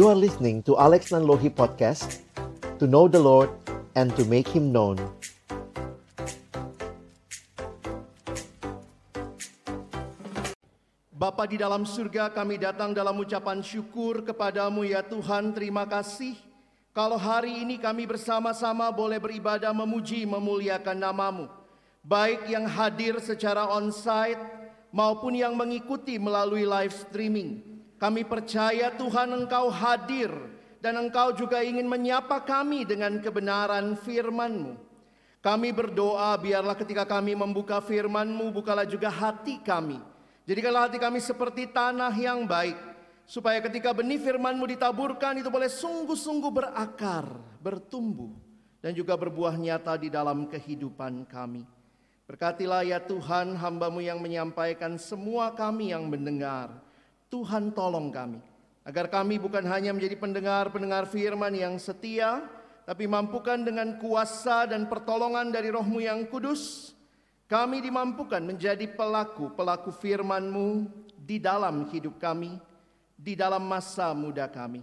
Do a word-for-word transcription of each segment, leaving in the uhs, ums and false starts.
You are listening to Alex Nanlohi Podcast, to know the Lord and to make Him known. Bapa di dalam surga, kami datang dalam ucapan syukur kepadamu ya Tuhan. Terima kasih kalau hari ini kami bersama-sama boleh beribadah memuji memuliakan namamu. Baik yang hadir secara on-site maupun yang mengikuti melalui live streaming. Kami percaya Tuhan Engkau hadir dan Engkau juga ingin menyapa kami dengan kebenaran firman-Mu. Kami berdoa biarlah ketika kami membuka firman-Mu, bukalah juga hati kami. Jadikanlah hati kami seperti tanah yang baik, supaya ketika benih firman-Mu ditaburkan itu boleh sungguh-sungguh berakar, bertumbuh, dan juga berbuah nyata di dalam kehidupan kami. Berkatilah ya Tuhan hamba-Mu yang menyampaikan, semua kami yang mendengar. Tuhan tolong kami, agar kami bukan hanya menjadi pendengar-pendengar firman yang setia, tapi mampukan dengan kuasa dan pertolongan dari Roh-Mu yang kudus, kami dimampukan menjadi pelaku-pelaku firman-Mu di dalam hidup kami, di dalam masa muda kami.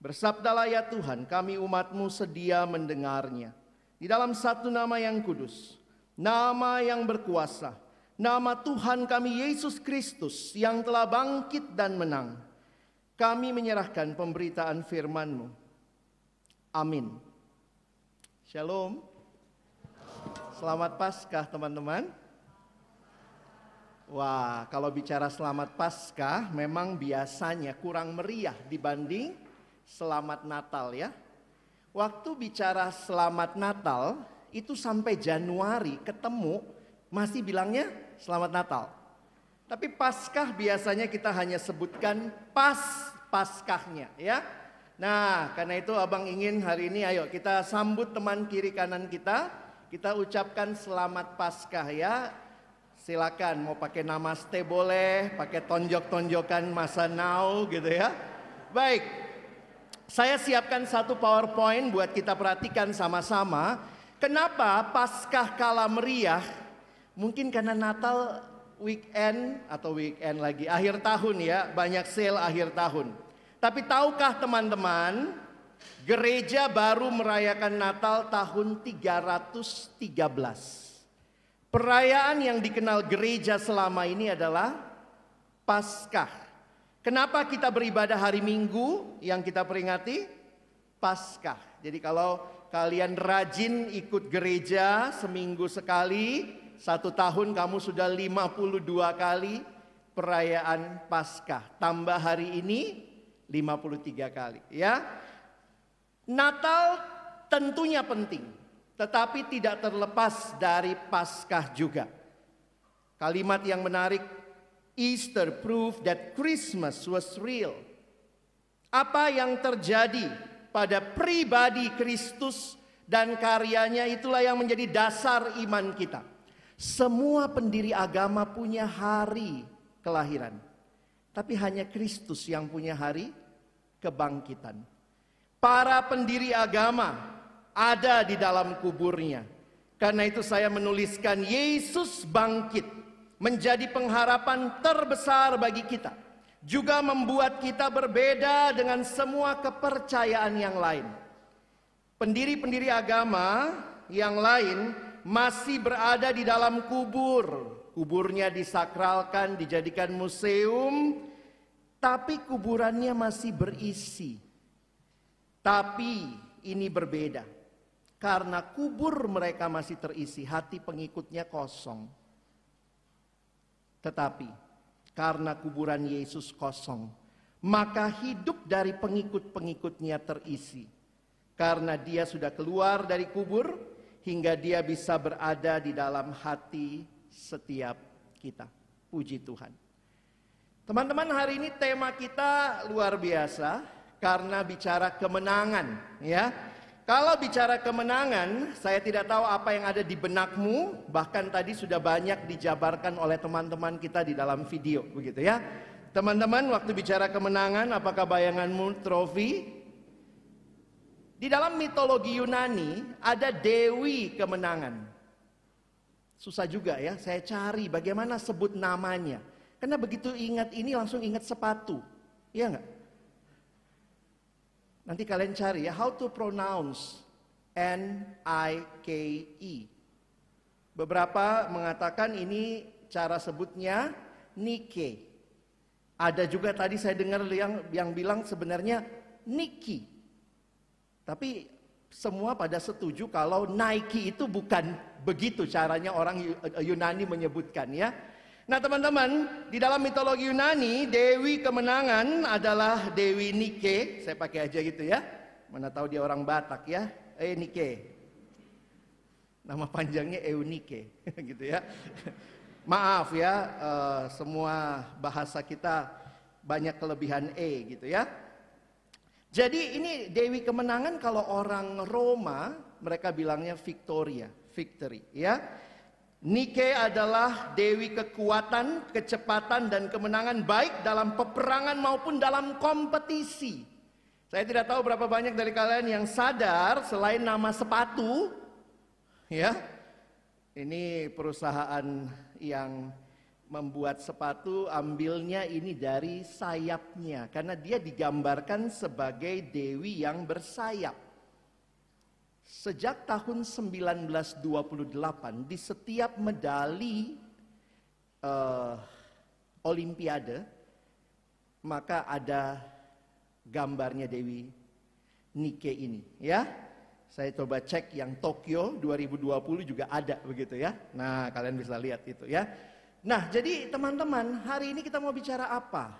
Bersabdalah ya Tuhan, kami umat-Mu sedia mendengarnya. Di dalam satu nama yang kudus, nama yang berkuasa, nama Tuhan kami Yesus Kristus yang telah bangkit dan menang. Kami menyerahkan pemberitaan firman-Mu. Amin. Shalom. Selamat Paskah teman-teman. Wah, kalau bicara Selamat Paskah memang biasanya kurang meriah dibanding Selamat Natal ya. Waktu bicara Selamat Natal itu sampai Januari ketemu masih bilangnya Selamat Natal. Tapi Paskah biasanya kita hanya sebutkan pas Paskahnya ya. Nah, karena itu Abang ingin hari ini ayo kita sambut teman kiri kanan kita. Kita ucapkan selamat Paskah ya. Silakan mau pakai namaste boleh, pakai tonjok-tonjokan masa now gitu ya. Baik, saya siapkan satu PowerPoint buat kita perhatikan sama-sama. Kenapa Paskah kala meriah? Mungkin karena Natal weekend atau weekend lagi, akhir tahun ya, banyak sale akhir tahun. Tapi tahukah teman-teman, gereja baru merayakan Natal tahun tiga ratus tiga belas. Perayaan yang dikenal gereja selama ini adalah Paskah. Kenapa kita beribadah hari Minggu yang kita peringati? Paskah. Jadi kalau kalian rajin ikut gereja seminggu sekali, satu tahun kamu sudah lima puluh dua kali perayaan Paskah. Tambah hari ini lima puluh tiga kali ya. Natal tentunya penting, tetapi tidak terlepas dari Paskah juga. Kalimat yang menarik, Easter proved that Christmas was real. Apa yang terjadi pada pribadi Kristus dan karyanya itulah yang menjadi dasar iman kita. Semua pendiri agama punya hari kelahiran, tapi hanya Kristus yang punya hari kebangkitan. Para pendiri agama ada di dalam kuburnya. Karena itu saya menuliskan Yesus bangkit menjadi pengharapan terbesar bagi kita. Juga membuat kita berbeda dengan semua kepercayaan yang lain. Pendiri-pendiri agama yang lain masih berada di dalam kubur. Kuburnya disakralkan, dijadikan museum. Tapi kuburannya masih berisi. Tapi ini berbeda, karena kubur mereka masih terisi, hati pengikutnya kosong. Tetapi karena kuburan Yesus kosong, maka hidup dari pengikut-pengikutnya terisi. Karena dia sudah keluar dari kubur, hingga dia bisa berada di dalam hati setiap kita. Puji Tuhan. Teman-teman, hari ini tema kita luar biasa. Karena bicara kemenangan ya. Kalau bicara kemenangan, saya tidak tahu apa yang ada di benakmu. Bahkan tadi sudah banyak dijabarkan oleh teman-teman kita di dalam video begitu ya. Teman-teman, waktu bicara kemenangan, apakah bayanganmu trofi? Di dalam mitologi Yunani ada dewi kemenangan. Susah juga ya, saya cari bagaimana sebut namanya. Karena begitu ingat ini langsung ingat sepatu. Iya enggak? Nanti kalian cari ya, how to pronounce N I K E. Beberapa mengatakan ini cara sebutnya Nike. Ada juga tadi saya dengar yang, yang bilang sebenarnya Nike. Tapi semua pada setuju kalau Nike itu bukan begitu caranya orang Yunani menyebutkan ya. Nah teman-teman, di dalam mitologi Yunani, Dewi Kemenangan adalah Dewi Nike. Saya pakai aja gitu ya. Mana tahu dia orang Batak ya. Eh Nike. Nama panjangnya Eunike gitu ya. Maaf ya, uh, semua bahasa kita banyak kelebihan E gitu ya. Jadi ini Dewi Kemenangan kalau orang Roma, mereka bilangnya Victoria, Victory ya. Nike adalah dewi kekuatan, kecepatan, dan kemenangan baik dalam peperangan maupun dalam kompetisi. Saya tidak tahu berapa banyak dari kalian yang sadar selain nama sepatu, ya, ini perusahaan yang membuat sepatu ambilnya ini dari sayapnya, karena dia digambarkan sebagai dewi yang bersayap. Sejak tahun sembilan belas dua puluh delapan di setiap medali uh, Olimpiade maka ada gambarnya Dewi Nike ini ya. Saya coba cek yang Tokyo dua ribu dua puluh juga ada begitu ya. Nah kalian bisa lihat itu ya. Nah jadi teman-teman, hari ini kita mau bicara apa?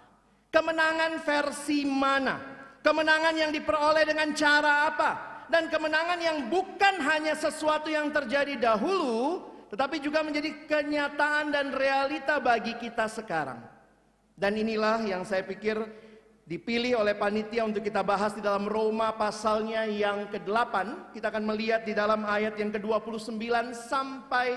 Kemenangan versi mana? Kemenangan yang diperoleh dengan cara apa? Dan kemenangan yang bukan hanya sesuatu yang terjadi dahulu, tetapi juga menjadi kenyataan dan realita bagi kita sekarang. Dan inilah yang saya pikir dipilih oleh panitia untuk kita bahas di dalam Roma pasalnya yang kedelapan. Kita akan melihat di dalam ayat yang ke dua puluh sembilan sampai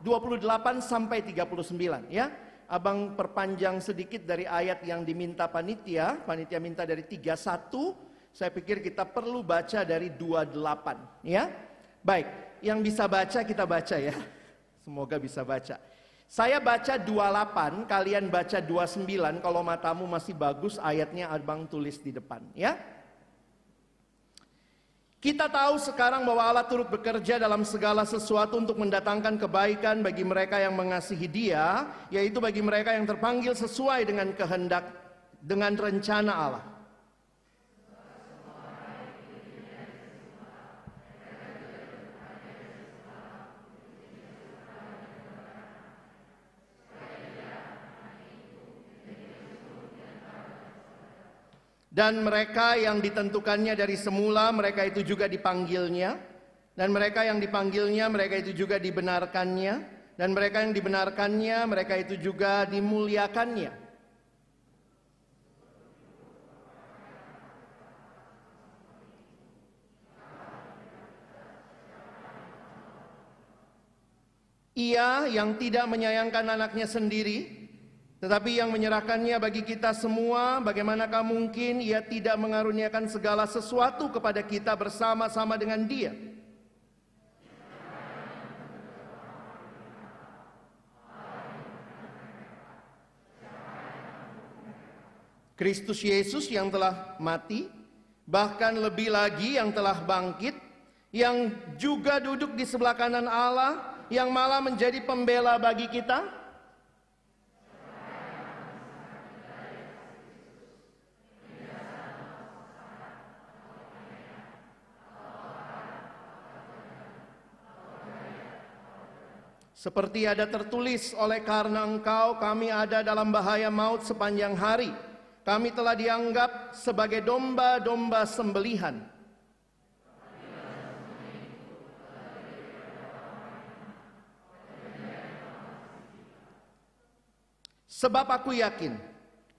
dua puluh delapan sampai tiga puluh sembilan ya. Abang perpanjang sedikit dari ayat yang diminta panitia. Panitia minta dari tiga puluh satu. Saya pikir kita perlu baca dari dua puluh delapan ya. Baik, yang bisa baca kita baca ya. Semoga bisa baca. Saya baca dua puluh delapan, kalian baca dua puluh sembilan. Kalau matamu masih bagus, ayatnya abang tulis di depan ya. Kita tahu sekarang bahwa Allah turut bekerja dalam segala sesuatu untuk mendatangkan kebaikan bagi mereka yang mengasihi Dia, yaitu bagi mereka yang terpanggil sesuai dengan kehendak, dengan rencana Allah. Dan mereka yang ditentukannya dari semula, mereka itu juga dipanggilnya. Dan mereka yang dipanggilnya, mereka itu juga dibenarkannya. Dan mereka yang dibenarkannya, mereka itu juga dimuliakannya. Ia yang tidak menyayangkan anaknya sendiri, tetapi yang menyerahkannya bagi kita semua, bagaimanakah mungkin Ia tidak mengaruniakan segala sesuatu kepada kita bersama-sama dengan Dia? Kristus Yesus yang telah mati, bahkan lebih lagi yang telah bangkit, yang juga duduk di sebelah kanan Allah, yang malah menjadi pembela bagi kita. Seperti ada tertulis, oleh karena engkau kami ada dalam bahaya maut sepanjang hari. Kami telah dianggap sebagai domba-domba sembelihan. Sebab aku yakin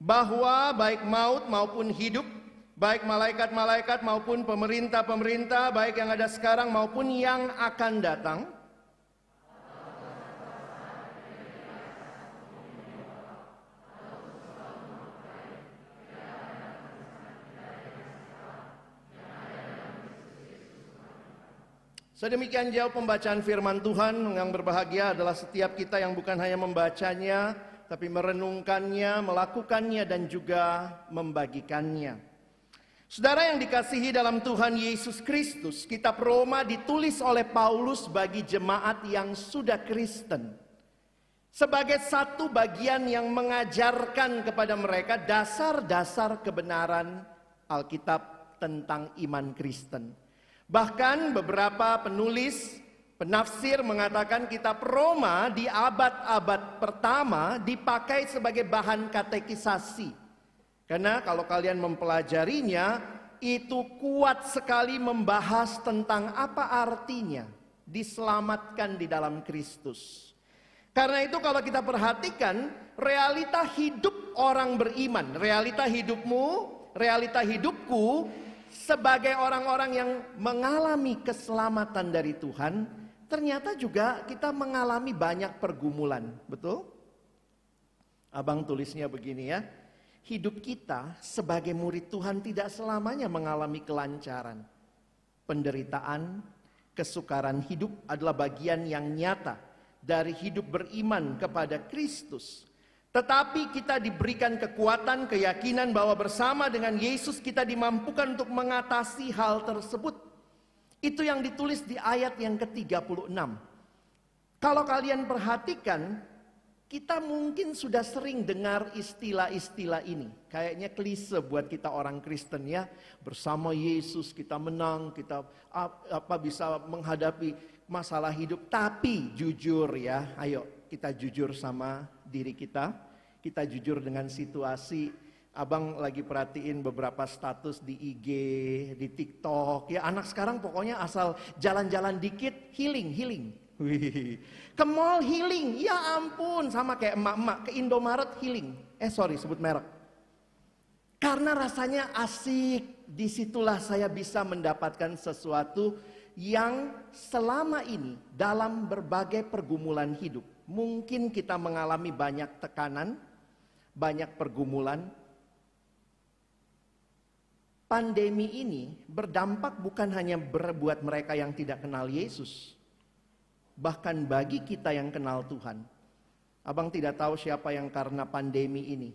bahwa baik maut maupun hidup, baik malaikat-malaikat maupun pemerintah-pemerintah, baik yang ada sekarang maupun yang akan datang, sedemikian jauh pembacaan firman Tuhan. Yang berbahagia adalah setiap kita yang bukan hanya membacanya, tapi merenungkannya, melakukannya, dan juga membagikannya. Saudara yang dikasihi dalam Tuhan Yesus Kristus, kitab Roma ditulis oleh Paulus bagi jemaat yang sudah Kristen. Sebagai satu bagian yang mengajarkan kepada mereka dasar-dasar kebenaran Alkitab tentang iman Kristen. Bahkan beberapa penulis, penafsir mengatakan kitab Roma di abad-abad pertama dipakai sebagai bahan katekisasi. Karena kalau kalian mempelajarinya, itu kuat sekali membahas tentang apa artinya diselamatkan di dalam Kristus. Karena itu kalau kita perhatikan realita hidup orang beriman, realita hidupmu, realita hidupku sebagai orang-orang yang mengalami keselamatan dari Tuhan, ternyata juga kita mengalami banyak pergumulan, betul? Abang tulisnya begini ya, hidup kita sebagai murid Tuhan tidak selamanya mengalami kelancaran. Penderitaan, kesukaran hidup adalah bagian yang nyata dari hidup beriman kepada Kristus. Tetapi kita diberikan kekuatan, keyakinan bahwa bersama dengan Yesus kita dimampukan untuk mengatasi hal tersebut. Itu yang ditulis di ayat yang ke tiga puluh enam. Kalau kalian perhatikan, kita mungkin sudah sering dengar istilah-istilah ini. Kayaknya klise buat kita orang Kristen ya. Bersama Yesus kita menang, kita apa bisa menghadapi masalah hidup, tapi jujur ya, ayo kita jujur sama diri kita, kita jujur dengan situasi. Abang lagi perhatiin beberapa status di I G, di TikTok, ya anak sekarang pokoknya asal jalan-jalan dikit, healing, healing. Wih. Ke mall healing, ya ampun sama kayak emak-emak, ke Indomaret healing, eh sorry sebut merek. Karena rasanya asik, disitulah saya bisa mendapatkan sesuatu yang selama ini dalam berbagai pergumulan hidup. Mungkin kita mengalami banyak tekanan, banyak pergumulan. Pandemi ini berdampak bukan hanya buat mereka yang tidak kenal Yesus. Bahkan bagi kita yang kenal Tuhan. Abang tidak tahu siapa yang karena pandemi ini.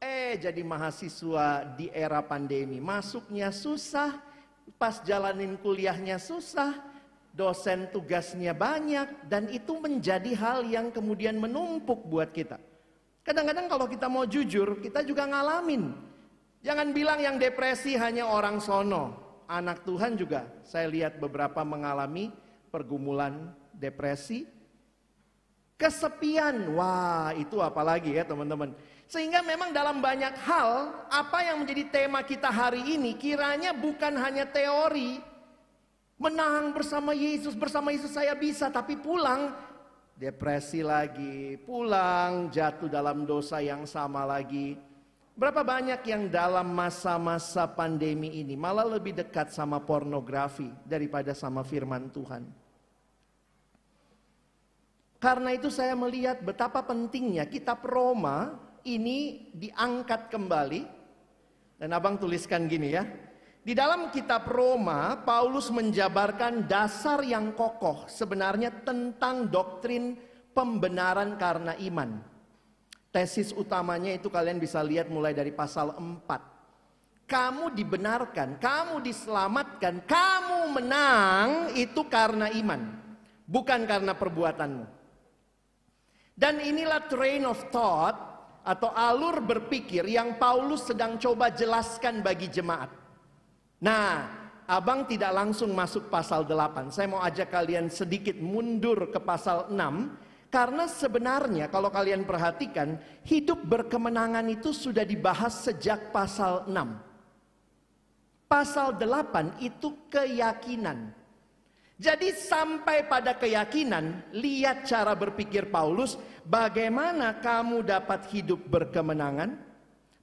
Eh jadi mahasiswa di era pandemi. Masuknya susah. Pas jalanin kuliahnya susah, dosen tugasnya banyak, dan itu menjadi hal yang kemudian menumpuk buat kita. Kadang-kadang kalau kita mau jujur, kita juga ngalamin. Jangan bilang yang depresi hanya orang sono. Anak Tuhan juga, saya lihat beberapa mengalami pergumulan depresi. Kesepian, wah itu apalagi ya teman-teman. Sehingga memang dalam banyak hal, apa yang menjadi tema kita hari ini kiranya bukan hanya teori. Menang bersama Yesus, bersama Yesus saya bisa, tapi pulang depresi lagi, pulang jatuh dalam dosa yang sama lagi. Berapa banyak yang dalam masa-masa pandemi ini malah lebih dekat sama pornografi daripada sama firman Tuhan. Karena itu saya melihat betapa pentingnya kitab Roma ini diangkat kembali. Dan abang tuliskan gini ya, di dalam kitab Roma Paulus menjabarkan dasar yang kokoh sebenarnya tentang doktrin pembenaran karena iman. Tesis utamanya itu kalian bisa lihat mulai dari pasal empat. Kamu dibenarkan, kamu diselamatkan, kamu menang itu karena iman, bukan karena perbuatanmu. Dan inilah train of thought atau alur berpikir yang Paulus sedang coba jelaskan bagi jemaat. Nah, abang tidak langsung masuk pasal delapan. Saya mau ajak kalian sedikit mundur ke pasal enam. Karena sebenarnya kalau kalian perhatikan, hidup berkemenangan itu sudah dibahas sejak pasal enam. Pasal delapan itu keyakinan. Jadi sampai pada keyakinan, lihat cara berpikir Paulus, bagaimana kamu dapat hidup berkemenangan,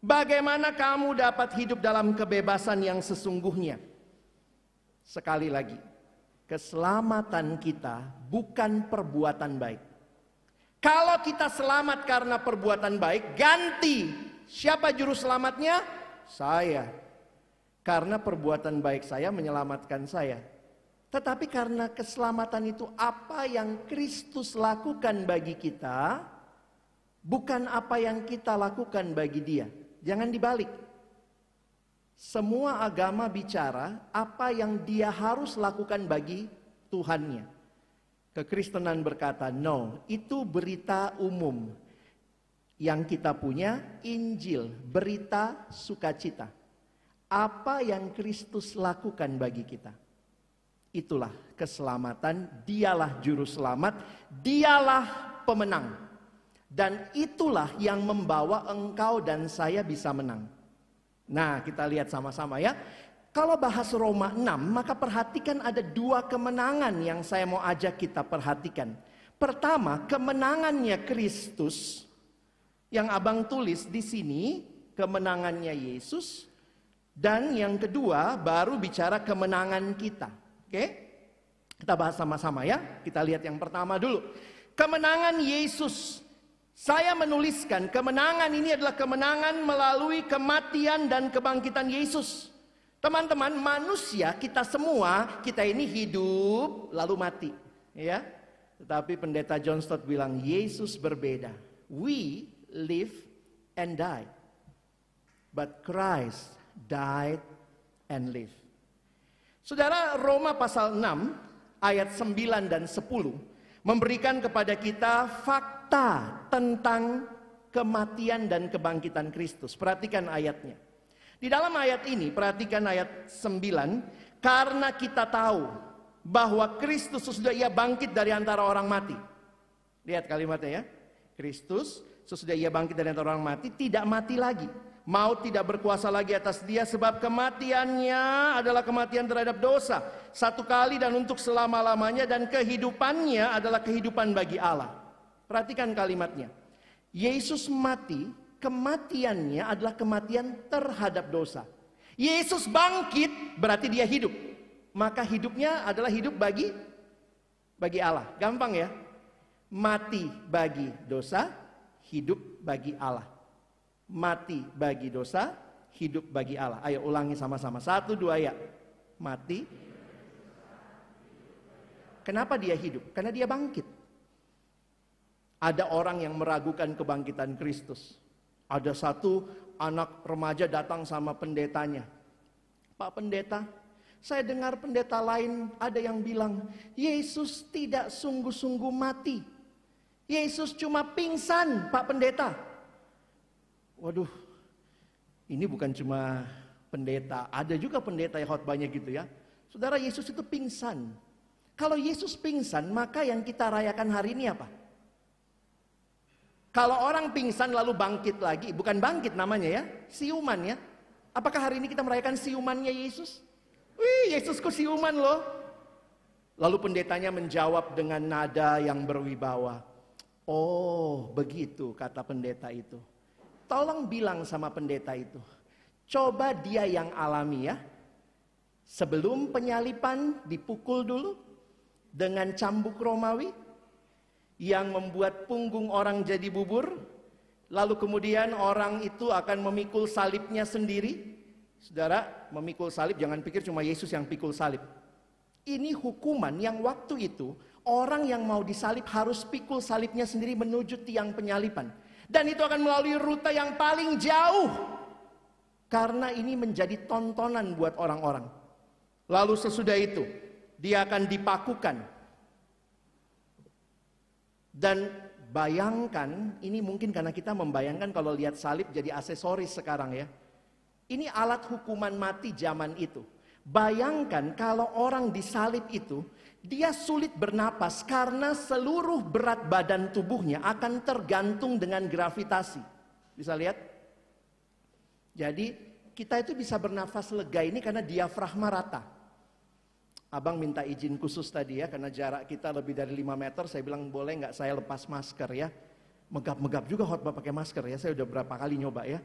bagaimana kamu dapat hidup dalam kebebasan yang sesungguhnya. Sekali lagi, keselamatan kita bukan perbuatan baik. Kalau kita selamat karena perbuatan baik, ganti. Siapa juru selamatnya? Saya. Karena perbuatan baik saya menyelamatkan saya. Tetapi karena keselamatan itu apa yang Kristus lakukan bagi kita, bukan apa yang kita lakukan bagi dia. Jangan dibalik. Semua agama bicara apa yang dia harus lakukan bagi Tuhannya. Kekristenan berkata, no, itu berita umum. Yang kita punya Injil, berita sukacita. Apa yang Kristus lakukan bagi kita? Itulah keselamatan, dialah juru selamat, dialah pemenang. Dan itulah yang membawa engkau dan saya bisa menang. Nah, kita lihat sama-sama ya. Kalau bahas Roma enam, maka perhatikan ada dua kemenangan yang saya mau ajak kita perhatikan. Pertama, kemenangannya Kristus. Yang abang tulis di sini, kemenangannya Yesus. Dan yang kedua, baru bicara kemenangan kita. Oke? Kita bahas sama-sama ya. Kita lihat yang pertama dulu. Kemenangan Yesus. Saya menuliskan kemenangan ini adalah kemenangan melalui kematian dan kebangkitan Yesus. Teman-teman, manusia kita semua, kita ini hidup lalu mati, ya. Tetapi pendeta John Stott bilang Yesus berbeda. We live and die, but Christ died and live. Saudara, Roma pasal enam ayat sembilan dan sepuluh memberikan kepada kita fakta tentang kematian dan kebangkitan Kristus. Perhatikan ayatnya. Di dalam ayat ini, perhatikan ayat sembilan, karena kita tahu bahwa Kristus sesudah ia bangkit dari antara orang mati. Lihat kalimatnya ya. Kristus sesudah ia bangkit dari antara orang mati, tidak mati lagi. Maut tidak berkuasa lagi atas dia, sebab kematiannya adalah kematian terhadap dosa. Satu kali dan untuk selama-lamanya, dan kehidupannya adalah kehidupan bagi Allah. Perhatikan kalimatnya. Yesus mati, kematiannya adalah kematian terhadap dosa. Yesus bangkit, berarti dia hidup. Maka hidupnya adalah hidup bagi bagi Allah. Gampang ya? Mati bagi dosa, hidup bagi Allah. Mati bagi dosa, hidup bagi Allah. Ayo ulangi sama-sama. Satu, dua, ya. Mati. Kenapa dia hidup? Karena dia bangkit. Ada orang yang meragukan kebangkitan Kristus. Ada satu anak remaja datang sama pendetanya. Pak pendeta, saya dengar pendeta lain ada yang bilang, Yesus tidak sungguh-sungguh mati. Yesus cuma pingsan, Pak pendeta. Waduh, ini bukan cuma pendeta, ada juga pendeta yang khotbahnya gitu ya. Saudara, Yesus itu pingsan. Kalau Yesus pingsan, maka yang kita rayakan hari ini apa? Kalau orang pingsan lalu bangkit lagi, bukan bangkit namanya ya, siuman ya. Apakah hari ini kita merayakan siumannya Yesus? Wih, Yesusku siuman loh. Lalu pendetanya menjawab dengan nada yang berwibawa. Oh, begitu kata pendeta itu. Tolong bilang sama pendeta itu, coba dia yang alami ya. Sebelum penyalipan dipukul dulu dengan cambuk Romawi yang membuat punggung orang jadi bubur, lalu kemudian orang itu akan memikul salibnya sendiri. Saudara, memikul salib, jangan pikir cuma Yesus yang pikul salib. Ini hukuman yang waktu itu orang yang mau disalib harus pikul salibnya sendiri menuju tiang penyalipan. Dan itu akan melalui rute yang paling jauh. Karena ini menjadi tontonan buat orang-orang. Lalu sesudah itu, dia akan dipakukan. Dan bayangkan, ini mungkin karena kita membayangkan kalau lihat salib jadi aksesoris sekarang ya. Ini alat hukuman mati zaman itu. Bayangkan kalau orang disalib itu, dia sulit bernapas karena seluruh berat badan tubuhnya akan tergantung dengan gravitasi. Bisa lihat? Jadi kita itu bisa bernafas lega ini karena diafragma rata. Abang minta izin khusus tadi ya, karena jarak kita lebih dari lima meter. Saya bilang boleh nggak saya lepas masker ya. Megap-megap juga khotbah pakai masker ya. Saya udah berapa kali nyoba ya.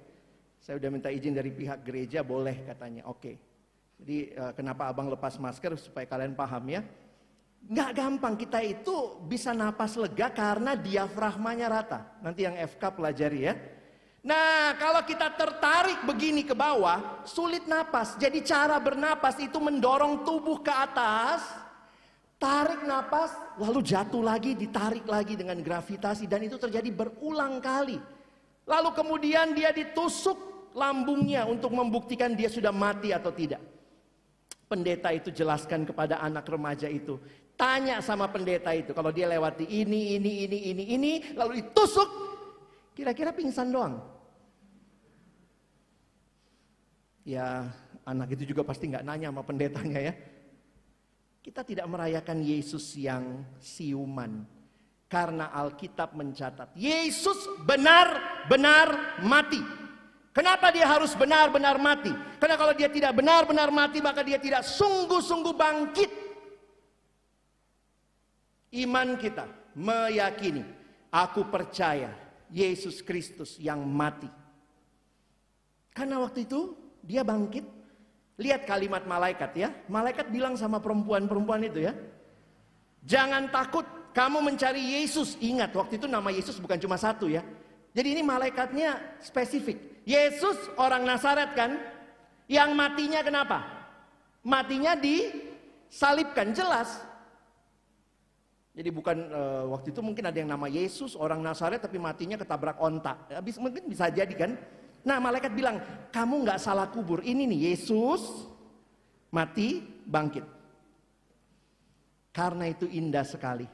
Saya udah minta izin dari pihak gereja, boleh katanya. Oke. Jadi kenapa abang lepas masker supaya kalian paham ya. Nggak gampang, kita itu bisa napas lega karena diafragmanya rata. Nanti yang F K pelajari ya. Nah, kalau kita tertarik begini ke bawah, sulit napas. Jadi cara bernapas itu mendorong tubuh ke atas, tarik napas, lalu jatuh lagi, ditarik lagi dengan gravitasi. Dan itu terjadi berulang kali. Lalu kemudian dia ditusuk lambungnya untuk membuktikan dia sudah mati atau tidak. Pendeta itu jelaskan kepada anak remaja itu. Tanya sama pendeta itu, kalau dia lewati ini, ini, ini, ini, ini, lalu ditusuk, kira-kira pingsan doang. Ya, anak itu juga pasti nggak nanya sama pendetanya ya. Kita tidak merayakan Yesus yang siuman. Karena Alkitab mencatat, Yesus benar-benar mati. Kenapa dia harus benar-benar mati? Karena kalau dia tidak benar-benar mati, maka dia tidak sungguh-sungguh bangkit. Iman kita meyakini, aku percaya Yesus Kristus yang mati. Karena waktu itu dia bangkit. Lihat kalimat malaikat ya. Malaikat bilang sama perempuan-perempuan itu ya. Jangan takut, kamu mencari Yesus. Ingat, waktu itu nama Yesus bukan cuma satu ya. Jadi ini malaikatnya spesifik. Yesus orang Nazaret kan, yang matinya kenapa? Matinya disalibkan, jelas. Jadi bukan e, waktu itu mungkin ada yang nama Yesus orang Nazaret tapi matinya ketabrak onta. Habis mungkin bisa jadi kan. Nah, malaikat bilang, kamu nggak salah kubur. Ini nih Yesus mati bangkit. Karena itu indah sekali.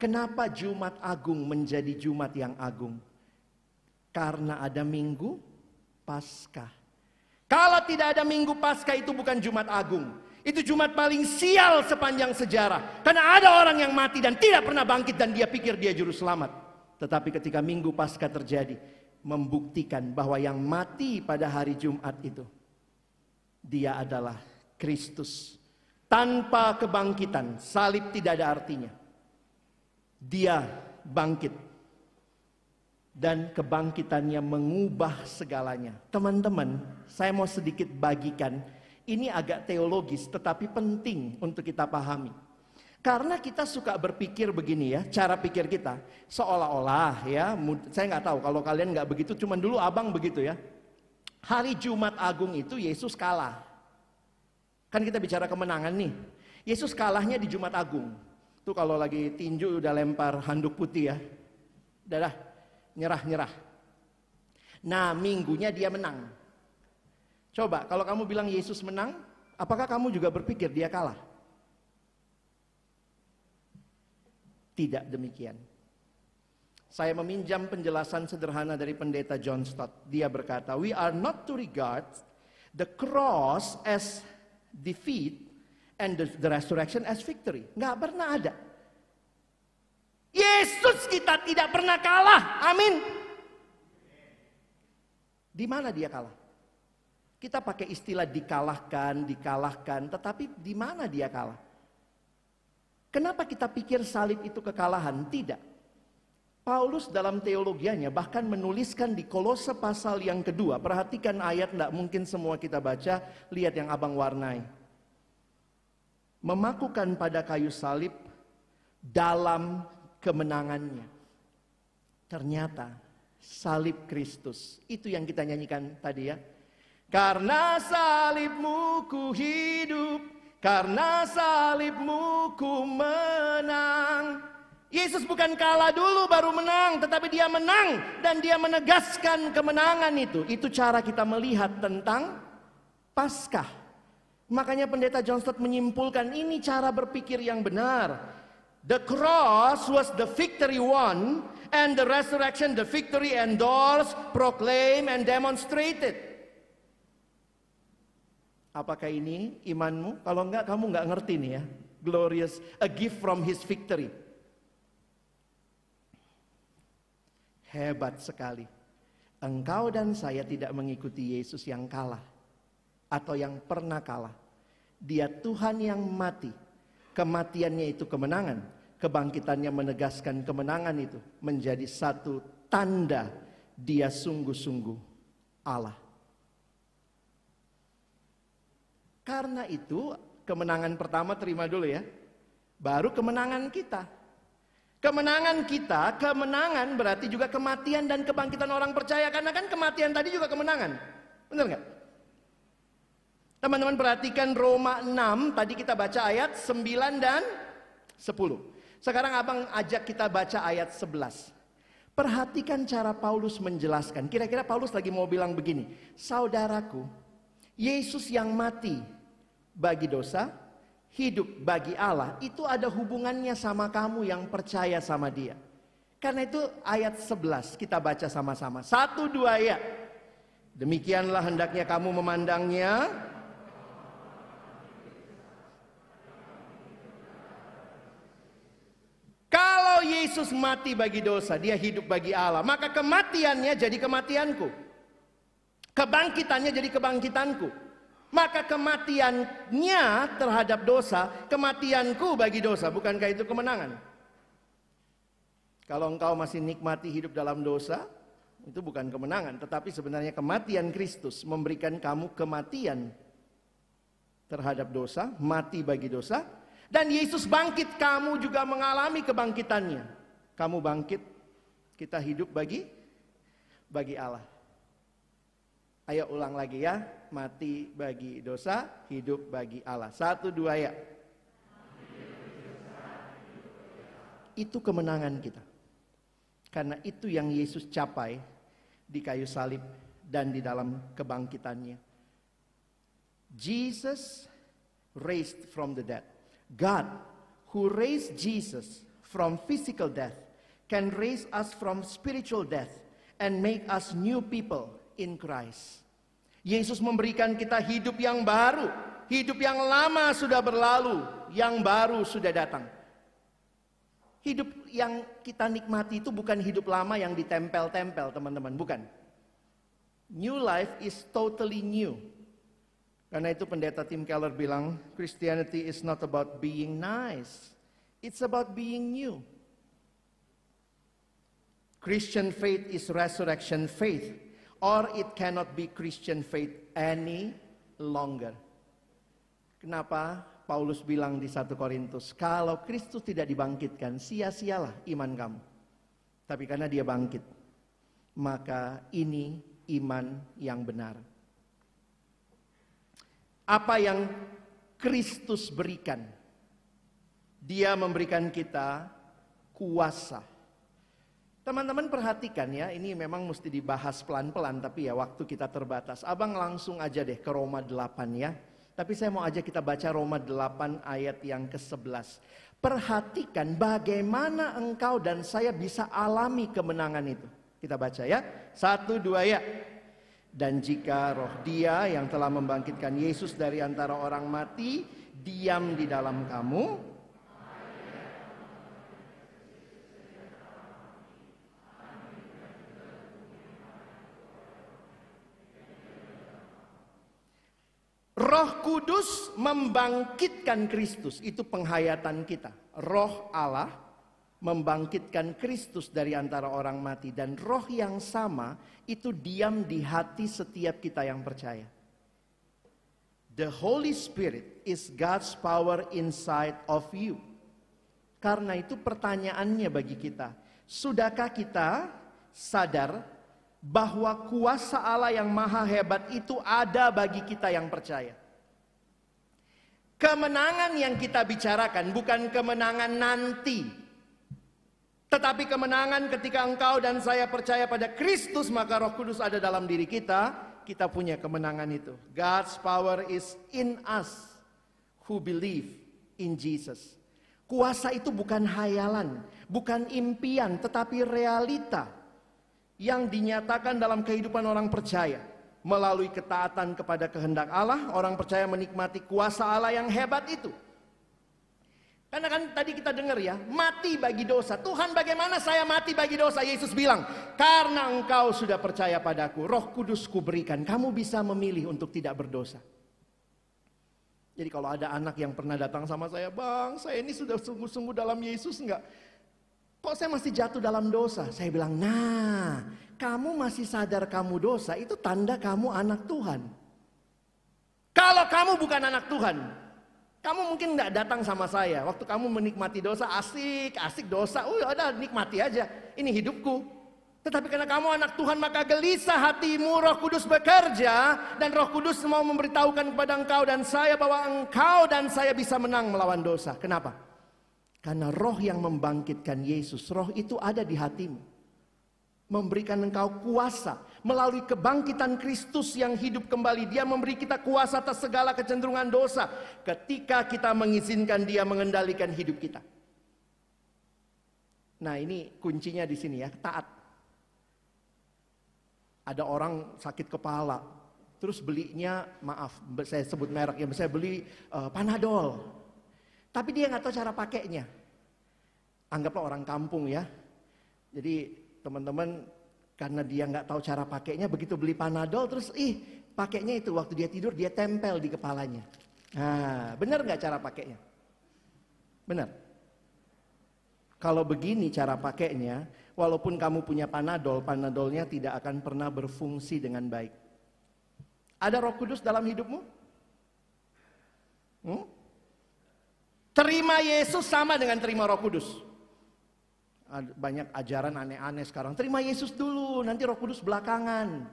Kenapa Jumat Agung menjadi Jumat yang agung? Karena ada Minggu Paskah. Kalau tidak ada Minggu Paskah itu bukan Jumat Agung. Itu Jumat paling sial sepanjang sejarah. Karena ada orang yang mati dan tidak pernah bangkit dan dia pikir dia juru selamat. Tetapi ketika Minggu Paskah terjadi, membuktikan bahwa yang mati pada hari Jumat itu, dia adalah Kristus. Tanpa kebangkitan, salib tidak ada artinya. Dia bangkit. Dan kebangkitannya mengubah segalanya. Teman-teman, saya mau sedikit bagikan. Ini agak teologis tetapi penting untuk kita pahami. Karena kita suka berpikir begini ya, cara pikir kita. Seolah-olah ya, saya nggak tahu kalau kalian nggak begitu, cuman dulu abang begitu ya. Hari Jumat Agung itu Yesus kalah. Kan kita bicara kemenangan nih. Yesus kalahnya di Jumat Agung. Itu kalau lagi tinju udah lempar handuk putih ya. Udah dah. Nyerah-nyerah. Nah, minggunya dia menang. Coba, kalau kamu bilang Yesus menang, apakah kamu juga berpikir dia kalah? Tidak demikian. Saya meminjam penjelasan sederhana dari pendeta John Stott. Dia berkata, "We are not to regard the cross as defeat and the resurrection as victory." Nggak pernah ada. Yesus kita tidak pernah kalah. Amin. Di mana dia kalah? Kita pakai istilah dikalahkan, dikalahkan, tetapi di mana dia kalah? Kenapa kita pikir salib itu kekalahan? Tidak. Paulus dalam teologianya bahkan menuliskan di Kolose pasal yang kedua. Perhatikan ayat, tidak mungkin semua kita baca. Lihat yang abang warnai. Memakukan pada kayu salib dalam kemenangannya. Ternyata salib Kristus, itu yang kita nyanyikan tadi ya. Karena salibmu ku hidup, karena salibmu ku menang. Yesus bukan kalah dulu baru menang, tetapi dia menang dan dia menegaskan kemenangan itu. Itu cara kita melihat tentang Paskah. Makanya pendeta John Stott menyimpulkan ini cara berpikir yang benar. The cross was the victory won, and the resurrection the victory endorsed, proclaimed, and demonstrated. Apakah ini imanmu? Kalau enggak, kamu enggak ngerti nih ya. Glorious, a gift from his victory. Hebat sekali. Engkau dan saya tidak mengikuti Yesus yang kalah, atau yang pernah kalah. Dia Tuhan yang mati. Kematiannya itu kemenangan, kebangkitannya menegaskan kemenangan itu, menjadi satu tanda dia sungguh-sungguh Allah. Karena itu kemenangan pertama terima dulu ya, baru kemenangan kita. Kemenangan kita, kemenangan berarti juga kematian dan kebangkitan orang percaya, karena kan kematian tadi juga kemenangan, benar nggak? Teman-teman perhatikan Roma enam, tadi kita baca ayat sembilan dan sepuluh. Sekarang abang ajak kita baca ayat sebelas. Perhatikan cara Paulus menjelaskan. Kira-kira Paulus lagi mau bilang begini. Saudaraku, Yesus yang mati bagi dosa, hidup bagi Allah. Itu ada hubungannya sama kamu yang percaya sama dia. Karena itu ayat sebelas kita baca sama-sama. Satu dua ya. Demikianlah hendaknya kamu memandangnya. Kalau Yesus mati bagi dosa, dia hidup bagi Allah. Maka kematiannya jadi kematianku. Kebangkitannya jadi kebangkitanku. Maka kematiannya terhadap dosa, kematianku bagi dosa. Bukankah itu kemenangan? Kalau engkau masih nikmati hidup dalam dosa, itu bukan kemenangan. Tetapi sebenarnya kematian Kristus memberikan kamu kematian terhadap dosa, mati bagi dosa. Dan Yesus bangkit, kamu juga mengalami kebangkitannya. Kamu bangkit, kita hidup bagi bagi Allah. Ayo ulang lagi ya, mati bagi dosa, hidup bagi Allah. Satu dua ya. Itu kemenangan kita. Karena itu yang Yesus capai di kayu salib dan di dalam kebangkitannya. Jesus raised from the dead. God who raised Jesus from physical death can raise us from spiritual death and make us new people in Christ. Yesus memberikan kita hidup yang baru, hidup yang lama sudah berlalu, yang baru sudah datang. Hidup yang kita nikmati itu bukan hidup lama yang ditempel-tempel, teman-teman, bukan. New life is totally new. Karena itu pendeta Tim Keller bilang, Christianity is not about being nice. It's about being new. Christian faith is resurrection faith. Or it cannot be Christian faith any longer. Kenapa Paulus bilang di satu Korintus, kalau Kristus tidak dibangkitkan, sia-sialah iman kamu. Tapi karena dia bangkit, maka ini iman yang benar. Apa yang Kristus berikan, dia memberikan kita kuasa. Teman-teman perhatikan ya, ini memang mesti dibahas pelan-pelan, tapi ya waktu kita terbatas. Abang langsung aja deh ke Roma delapan ya. Tapi saya mau ajak kita baca Roma delapan ayat yang kesebelas. Perhatikan bagaimana engkau dan saya bisa alami kemenangan itu. Kita baca ya, satu dua ya. Dan jika roh dia yang telah membangkitkan Yesus dari antara orang mati, diam di dalam kamu. Roh Kudus membangkitkan Kristus, itu penghayatan kita. Roh Allah membangkitkan Kristus dari antara orang mati, dan roh yang sama itu diam di hati setiap kita yang percaya. The Holy Spirit is God's power inside of you. Karena itu pertanyaannya bagi kita, sudahkah kita sadar bahwa kuasa Allah yang maha hebat itu ada bagi kita yang percaya? Kemenangan yang kita bicarakan bukan kemenangan nanti, tetapi kemenangan ketika engkau dan saya percaya pada Kristus, maka Roh Kudus ada dalam diri kita, kita punya kemenangan itu. God's power is in us who believe in Jesus. Kuasa itu bukan hayalan, bukan impian, tetapi realita yang dinyatakan dalam kehidupan orang percaya. Melalui ketaatan kepada kehendak Allah, orang percaya menikmati kuasa Allah yang hebat itu. Karena kan tadi kita dengar ya, mati bagi dosa. Tuhan, bagaimana saya mati bagi dosa? Yesus bilang, karena engkau sudah percaya padaku, Roh Kudus kuberikan. Kamu bisa memilih untuk tidak berdosa. Jadi kalau ada anak yang pernah datang sama saya, bang, saya ini sudah sungguh-sungguh dalam Yesus enggak? Kok saya masih jatuh dalam dosa? Saya bilang, nah, kamu masih sadar kamu dosa, itu tanda kamu anak Tuhan. Kalau kamu bukan anak Tuhan, kamu mungkin tidak datang sama saya. Waktu kamu menikmati dosa, asik, asik dosa. Oh, udah nikmati aja. Ini hidupku. Tetapi karena kamu anak Tuhan, maka gelisah hatimu. Roh Kudus bekerja, dan Roh Kudus mau memberitahukan kepada engkau dan saya bahwa engkau dan saya bisa menang melawan dosa. Kenapa? Karena roh yang membangkitkan Yesus, roh itu ada di hatimu. memberikan engkau kuasa. Melalui kebangkitan Kristus yang hidup kembali, Dia memberi kita kuasa atas segala kecenderungan dosa ketika kita mengizinkan Dia mengendalikan hidup kita. Nah, ini kuncinya di sini ya, taat. Ada orang sakit kepala, terus belinya, maaf saya sebut merek ya, saya beli uh, Panadol. Tapi dia nggak tahu cara pakainya. Anggaplah orang kampung ya. Jadi teman-teman, karena dia nggak tahu cara pakainya, begitu beli Panadol terus ih pakainya itu waktu dia tidur dia tempel di kepalanya. Nah, benar nggak cara pakainya? Benar. Kalau begini cara pakainya, walaupun kamu punya Panadol, Panadolnya tidak akan pernah berfungsi dengan baik. Ada Roh Kudus dalam hidupmu? Hmm? Terima Yesus sama dengan terima Roh Kudus. Banyak ajaran aneh-aneh sekarang. Terima Yesus dulu, nanti Roh Kudus belakangan.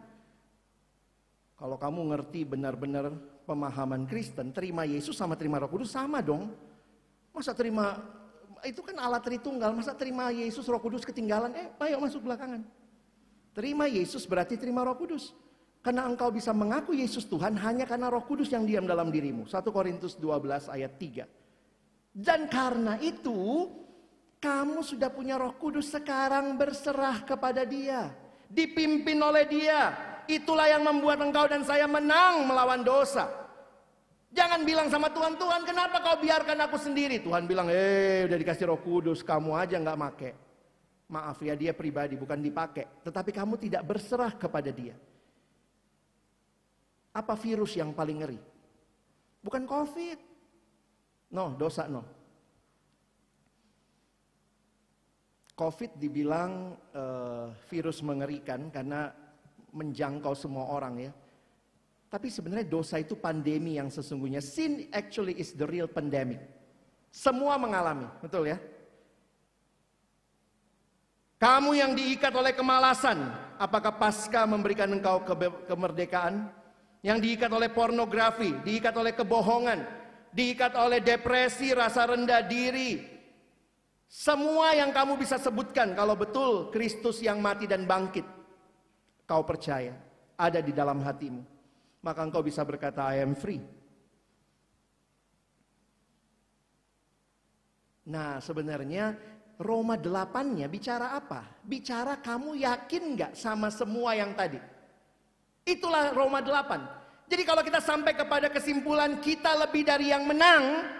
Kalau kamu ngerti benar-benar pemahaman Kristen, terima Yesus sama terima Roh Kudus sama dong. Masa terima, itu kan Allah Tritunggal, masa terima Yesus Roh Kudus ketinggalan, eh ayo masuk belakangan. Terima Yesus berarti terima Roh Kudus. Karena engkau bisa mengaku Yesus Tuhan hanya karena Roh Kudus yang diam dalam dirimu. satu Korintus dua belas ayat tiga. Dan karena itu kamu sudah punya Roh Kudus, sekarang berserah kepada Dia, dipimpin oleh Dia. Itulah yang membuat engkau dan saya menang melawan dosa. Jangan bilang sama Tuhan, Tuhan kenapa kau biarkan aku sendiri? Tuhan bilang, eh udah dikasih Roh Kudus, kamu aja nggak make. Maaf ya, Dia pribadi bukan dipakai, tetapi kamu tidak berserah kepada Dia. Apa virus yang paling ngeri? Bukan COVID. No, dosa no. COVID dibilang uh, virus mengerikan karena menjangkau semua orang ya. Tapi sebenarnya dosa itu pandemi yang sesungguhnya. Sin actually is the real pandemic. Semua mengalami, betul ya? Kamu yang diikat oleh kemalasan, apakah Paskah memberikan engkau ke- kemerdekaan? Yang diikat oleh pornografi, diikat oleh kebohongan, diikat oleh depresi, rasa rendah diri. Semua yang kamu bisa sebutkan kalau betul Kristus yang mati dan bangkit kau percaya ada di dalam hatimu, maka engkau bisa berkata I am free. Nah, sebenarnya Roma delapannya bicara apa? Bicara kamu yakin gak sama semua yang tadi. Itulah Roma delapan. Jadi kalau kita sampai kepada kesimpulan kita lebih dari yang menang,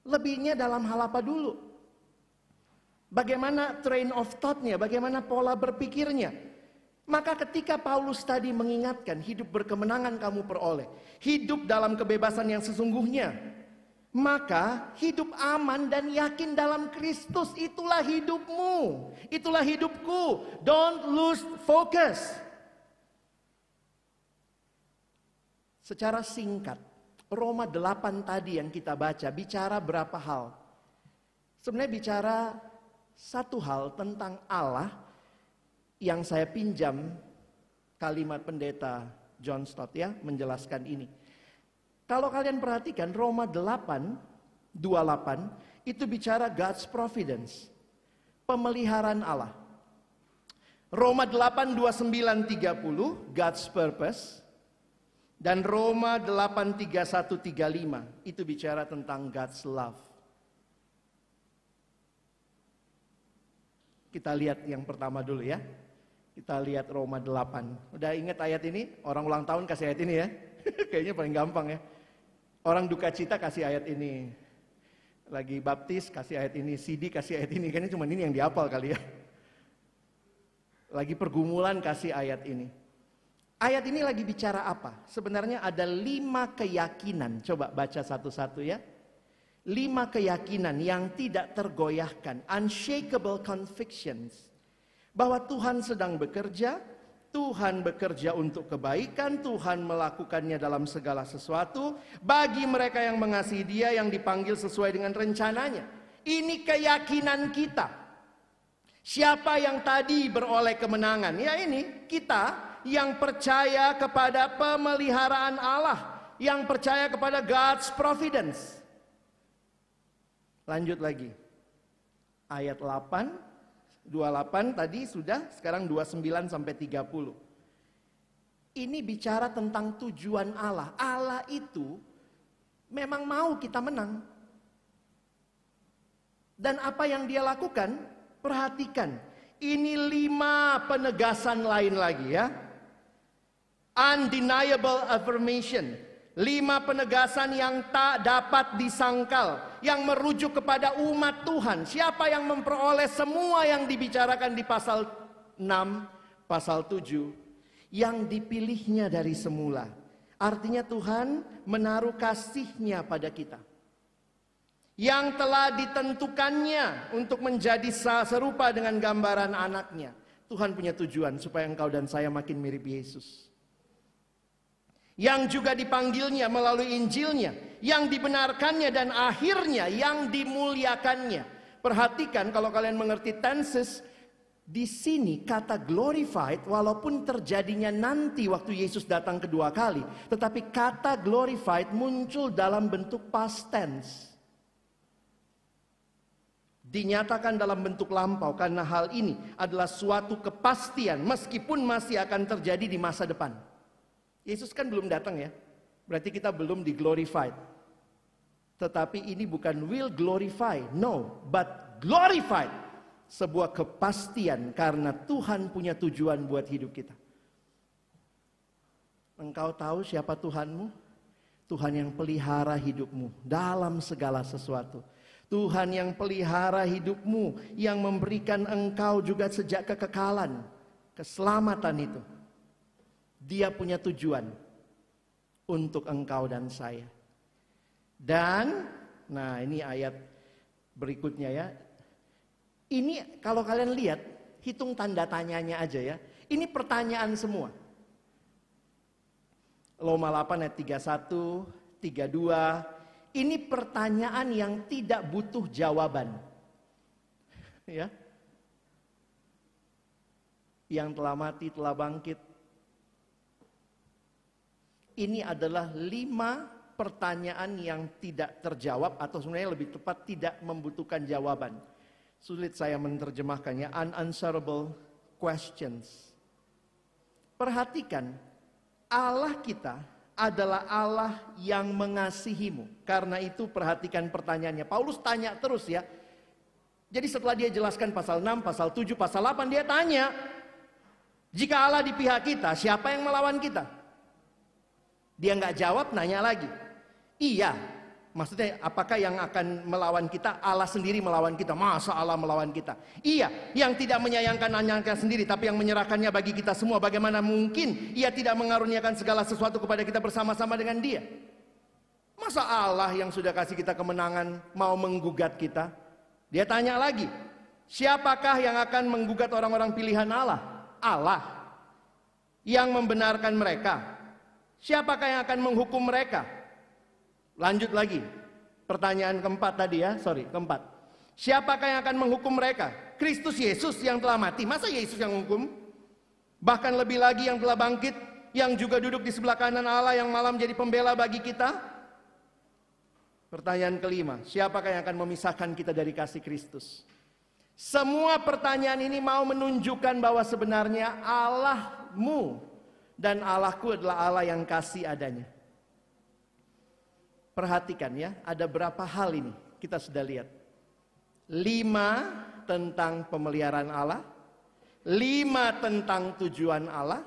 lebihnya dalam hal apa dulu? Bagaimana train of thought-nya, bagaimana pola berpikirnya. Maka ketika Paulus tadi mengingatkan hidup berkemenangan kamu peroleh, hidup dalam kebebasan yang sesungguhnya, maka hidup aman dan yakin dalam Kristus, itulah hidupmu, itulah hidupku. Don't lose focus. Secara singkat, Roma delapan tadi yang kita baca bicara berapa hal? Sebenarnya bicara satu hal tentang Allah yang saya pinjam kalimat pendeta John Stott ya menjelaskan ini. Kalau kalian perhatikan Roma delapan, dua puluh delapan itu bicara God's providence, pemeliharaan Allah. Roma delapan, dua puluh sembilan, tiga puluh God's purpose, dan Roma delapan, tiga puluh satu, tiga puluh lima itu bicara tentang God's love. Kita lihat yang pertama dulu ya. Kita lihat Roma delapan. Udah ingat ayat ini? Orang ulang tahun kasih ayat ini ya. Kayaknya paling gampang ya. Orang duka cita kasih ayat ini. Lagi baptis kasih ayat ini. C D kasih ayat ini. Kayaknya cuma ini yang dihafal kali ya. Lagi pergumulan kasih ayat ini. Ayat ini lagi bicara apa? Sebenarnya ada lima keyakinan. Coba baca satu-satu ya. Lima keyakinan yang tidak tergoyahkan, unshakable convictions, bahwa Tuhan sedang bekerja, Tuhan bekerja untuk kebaikan, Tuhan melakukannya dalam segala sesuatu, bagi mereka yang mengasihi Dia, yang dipanggil sesuai dengan rencananya. Ini keyakinan kita. Siapa yang tadi beroleh kemenangan? Ya ini, kita yang percaya kepada pemeliharaan Allah, yang percaya kepada God's providence. Lanjut lagi. Ayat 8 dua puluh delapan tadi sudah, sekarang dua puluh sembilan sampai tiga puluh. Ini bicara tentang tujuan Allah. Allah itu memang mau kita menang. Dan apa yang dia lakukan, perhatikan. Ini lima penegasan lain lagi ya. Undeniable affirmation. Lima penegasan yang tak dapat disangkal, yang merujuk kepada umat Tuhan. Siapa yang memperoleh semua yang dibicarakan di pasal enam, pasal tujuh, yang dipilihnya dari semula. Artinya Tuhan menaruh kasih-Nya pada kita, yang telah ditentukannya untuk menjadi serupa dengan gambaran anak-Nya. Tuhan punya tujuan supaya engkau dan saya makin mirip Yesus, yang juga dipanggilnya melalui Injilnya, yang dibenarkannya dan akhirnya yang dimuliakannya. Perhatikan kalau kalian mengerti tenses, di sini kata glorified walaupun terjadinya nanti waktu Yesus datang kedua kali, tetapi kata glorified muncul dalam bentuk past tense. Dinyatakan dalam bentuk lampau karena hal ini adalah suatu kepastian meskipun masih akan terjadi di masa depan. Yesus kan belum datang ya, berarti kita belum diglorified. Tetapi ini bukan will glorify, no, but glorified. Sebuah kepastian karena Tuhan punya tujuan buat hidup kita. Engkau tahu siapa Tuhanmu? Tuhan yang pelihara hidupmu dalam segala sesuatu. Tuhan yang pelihara hidupmu, yang memberikan engkau juga sejak kekekalan, keselamatan itu. Dia punya tujuan untuk engkau dan saya. Dan, nah ini ayat berikutnya ya. Ini kalau kalian lihat, hitung tanda tanyanya aja ya. Ini pertanyaan semua. Roma delapan ayat tiga puluh satu, tiga puluh dua. Ini pertanyaan yang tidak butuh jawaban. Ya. Yang telah mati telah bangkit. Ini adalah lima pertanyaan yang tidak terjawab, atau sebenarnya lebih tepat tidak membutuhkan jawaban. Sulit saya menerjemahkannya, unanswerable questions. Perhatikan, Allah kita adalah Allah yang mengasihimu. Karena itu perhatikan pertanyaannya. Paulus tanya terus ya. Jadi setelah dia jelaskan pasal enam, pasal tujuh, pasal delapan, dia tanya, jika Allah di pihak kita, siapa yang melawan kita? Dia nggak jawab, nanya lagi. Iya, maksudnya apakah yang akan melawan kita? Allah sendiri melawan kita. Masa Allah melawan kita? Iya, yang tidak menyayangkan anaknya sendiri, tapi yang menyerahkannya bagi kita semua. Bagaimana mungkin Ia tidak mengaruniakan segala sesuatu kepada kita bersama-sama dengan Dia? Masa Allah yang sudah kasih kita kemenangan mau menggugat kita? Dia tanya lagi, siapakah yang akan menggugat orang-orang pilihan Allah? Allah yang membenarkan mereka. Siapakah yang akan menghukum mereka? Lanjut lagi. Pertanyaan keempat tadi ya, sorry, keempat. Siapakah yang akan menghukum mereka? Kristus Yesus yang telah mati. Masa Yesus yang menghukum? Bahkan lebih lagi yang telah bangkit, yang juga duduk di sebelah kanan Allah yang malam jadi pembela bagi kita. Pertanyaan kelima, siapakah yang akan memisahkan kita dari kasih Kristus? Semua pertanyaan ini mau menunjukkan bahwa sebenarnya Allahmu dan Allahku adalah Allah yang kasih adanya. Perhatikan ya, ada berapa hal ini kita sudah lihat. Lima tentang pemeliharaan Allah, lima tentang tujuan Allah,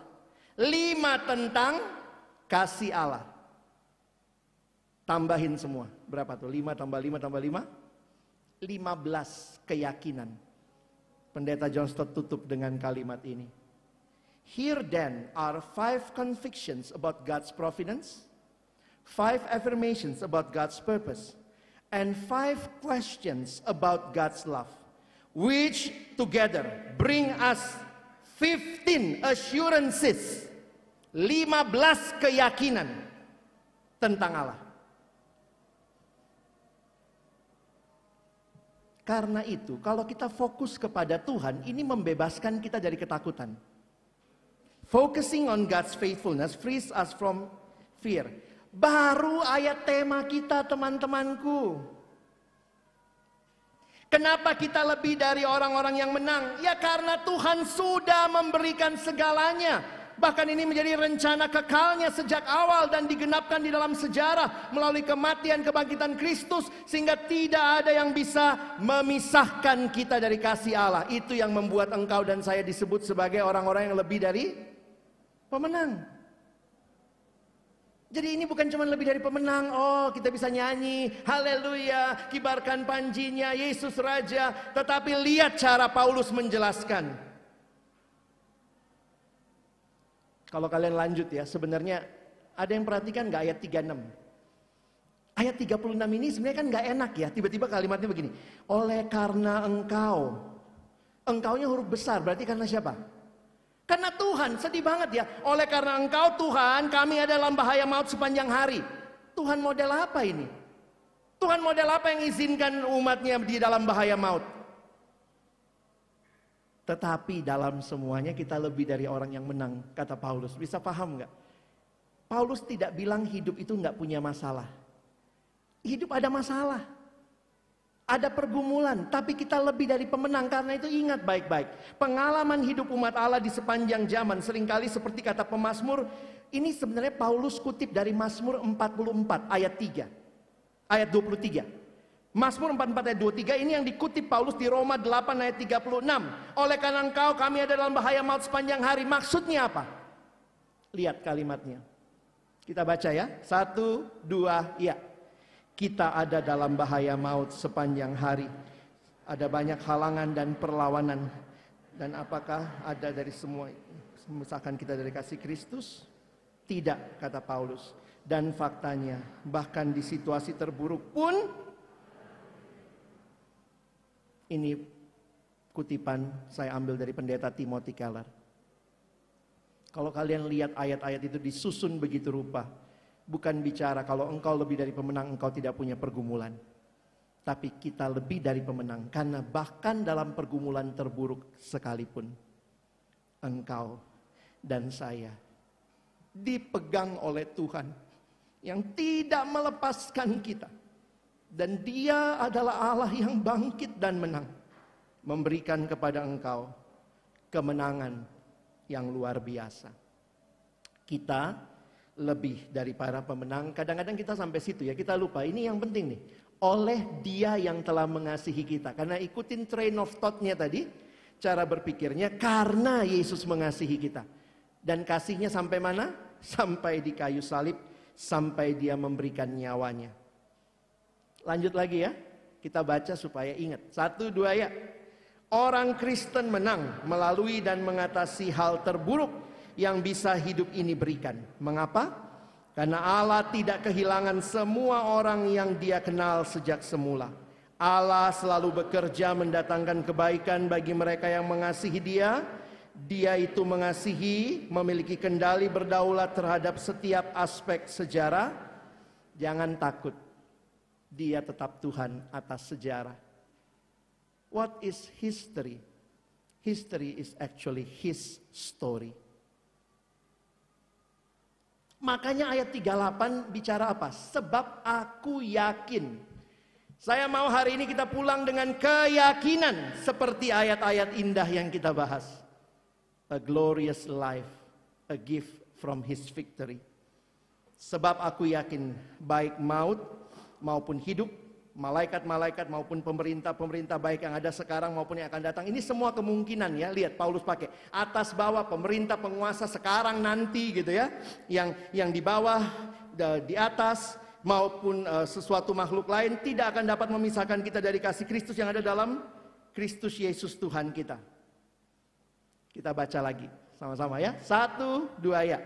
lima tentang kasih Allah. Tambahin semua, berapa tuh? Lima tambah lima tambah lima, lima belas keyakinan. Pendeta John Stott tutup dengan kalimat ini. Here then are five convictions about God's providence, five affirmations about God's purpose, and five questions about God's love, which together bring us fifteen assurances, lima belas keyakinan tentang Allah. Karena itu, kalau kita fokus kepada Tuhan, ini membebaskan kita dari ketakutan. Focusing on God's faithfulness frees us from fear. Baru ayat tema kita, teman-temanku. Kenapa kita lebih dari orang-orang yang menang? Ya karena Tuhan sudah memberikan segalanya. Bahkan ini menjadi rencana kekalnya sejak awal dan digenapkan di dalam sejarah melalui kematian kebangkitan Kristus, sehingga tidak ada yang bisa memisahkan kita dari kasih Allah. Itu yang membuat engkau dan saya disebut sebagai orang-orang yang lebih dari pemenang. Jadi ini bukan cuma lebih dari pemenang. Oh, kita bisa nyanyi haleluya, kibarkan panjinya Yesus Raja. Tetapi lihat cara Paulus menjelaskan. Kalau kalian lanjut ya, sebenarnya ada yang perhatikan gak ayat tiga puluh enam? Ayat tiga puluh enam ini sebenarnya kan gak enak ya. Tiba-tiba kalimatnya begini, oleh karena engkau. Engkaunya huruf besar, berarti karena siapa? Karena Tuhan. Sedih banget ya. Oleh karena engkau Tuhan, kami ada dalam bahaya maut sepanjang hari. Tuhan model apa ini? Tuhan model apa yang izinkan umatnya di dalam bahaya maut? Tetapi dalam semuanya kita lebih dari orang yang menang, kata Paulus. Bisa paham gak? Paulus tidak bilang hidup itu gak punya masalah. Hidup ada masalah, ada pergumulan, tapi kita lebih dari pemenang. Karena itu ingat baik-baik, pengalaman hidup umat Allah di sepanjang zaman seringkali seperti kata pemazmur. Ini sebenarnya Paulus kutip dari Mazmur empat puluh empat ayat tiga, ayat dua puluh tiga. Mazmur empat puluh empat ayat dua puluh tiga ini yang dikutip Paulus di Roma delapan ayat tiga puluh enam. Oleh karena engkau kami ada dalam bahaya maut sepanjang hari. Maksudnya apa? Lihat kalimatnya. Kita baca ya. Satu, dua, ya. Kita ada dalam bahaya maut sepanjang hari. Ada banyak halangan dan perlawanan. Dan apakah ada dari semua memisahkan kita dari kasih Kristus? Tidak, kata Paulus. Dan faktanya, bahkan di situasi terburuk pun. Ini kutipan saya ambil dari pendeta Timothy Keller. Kalau kalian lihat ayat-ayat itu disusun begitu rupa, bukan bicara kalau engkau lebih dari pemenang, engkau tidak punya pergumulan. Tapi kita lebih dari pemenang, karena bahkan dalam pergumulan terburuk sekalipun, engkau dan saya dipegang oleh Tuhan yang tidak melepaskan kita. Dan Dia adalah Allah yang bangkit dan menang, memberikan kepada engkau kemenangan yang luar biasa. Kita lebih daripada pemenang. Kadang-kadang kita sampai situ ya, kita lupa. Ini yang penting nih. Oleh Dia yang telah mengasihi kita. Karena ikutin train of thought-nya tadi, cara berpikirnya, karena Yesus mengasihi kita. Dan kasihnya sampai mana? Sampai di kayu salib, sampai Dia memberikan nyawanya. Lanjut lagi ya. Kita baca supaya ingat. Satu, dua ya. Orang Kristen menang melalui dan mengatasi hal terburuk yang bisa hidup ini berikan. Mengapa? Karena Allah tidak kehilangan semua orang yang Dia kenal sejak semula. Allah selalu bekerja mendatangkan kebaikan bagi mereka yang mengasihi Dia. Dia itu mengasihi, memiliki kendali berdaulat terhadap setiap aspek sejarah. Jangan takut, Dia tetap Tuhan atas sejarah. What is history? History is actually His story. Makanya ayat tiga puluh delapan bicara apa? Sebab aku yakin. Saya mau hari ini kita pulang dengan keyakinan seperti ayat-ayat indah yang kita bahas. A glorious life, a gift from His victory. Sebab aku yakin baik maut maupun hidup, malaikat-malaikat maupun pemerintah-pemerintah, baik yang ada sekarang maupun yang akan datang. Ini semua kemungkinan ya, lihat Paulus pakai atas bawah, pemerintah, penguasa, sekarang, nanti gitu ya. Yang yang di bawah, di atas, maupun uh, sesuatu makhluk lain tidak akan dapat memisahkan kita dari kasih Kristus yang ada dalam Kristus Yesus Tuhan kita. Kita baca lagi sama-sama ya. Satu, dua ya.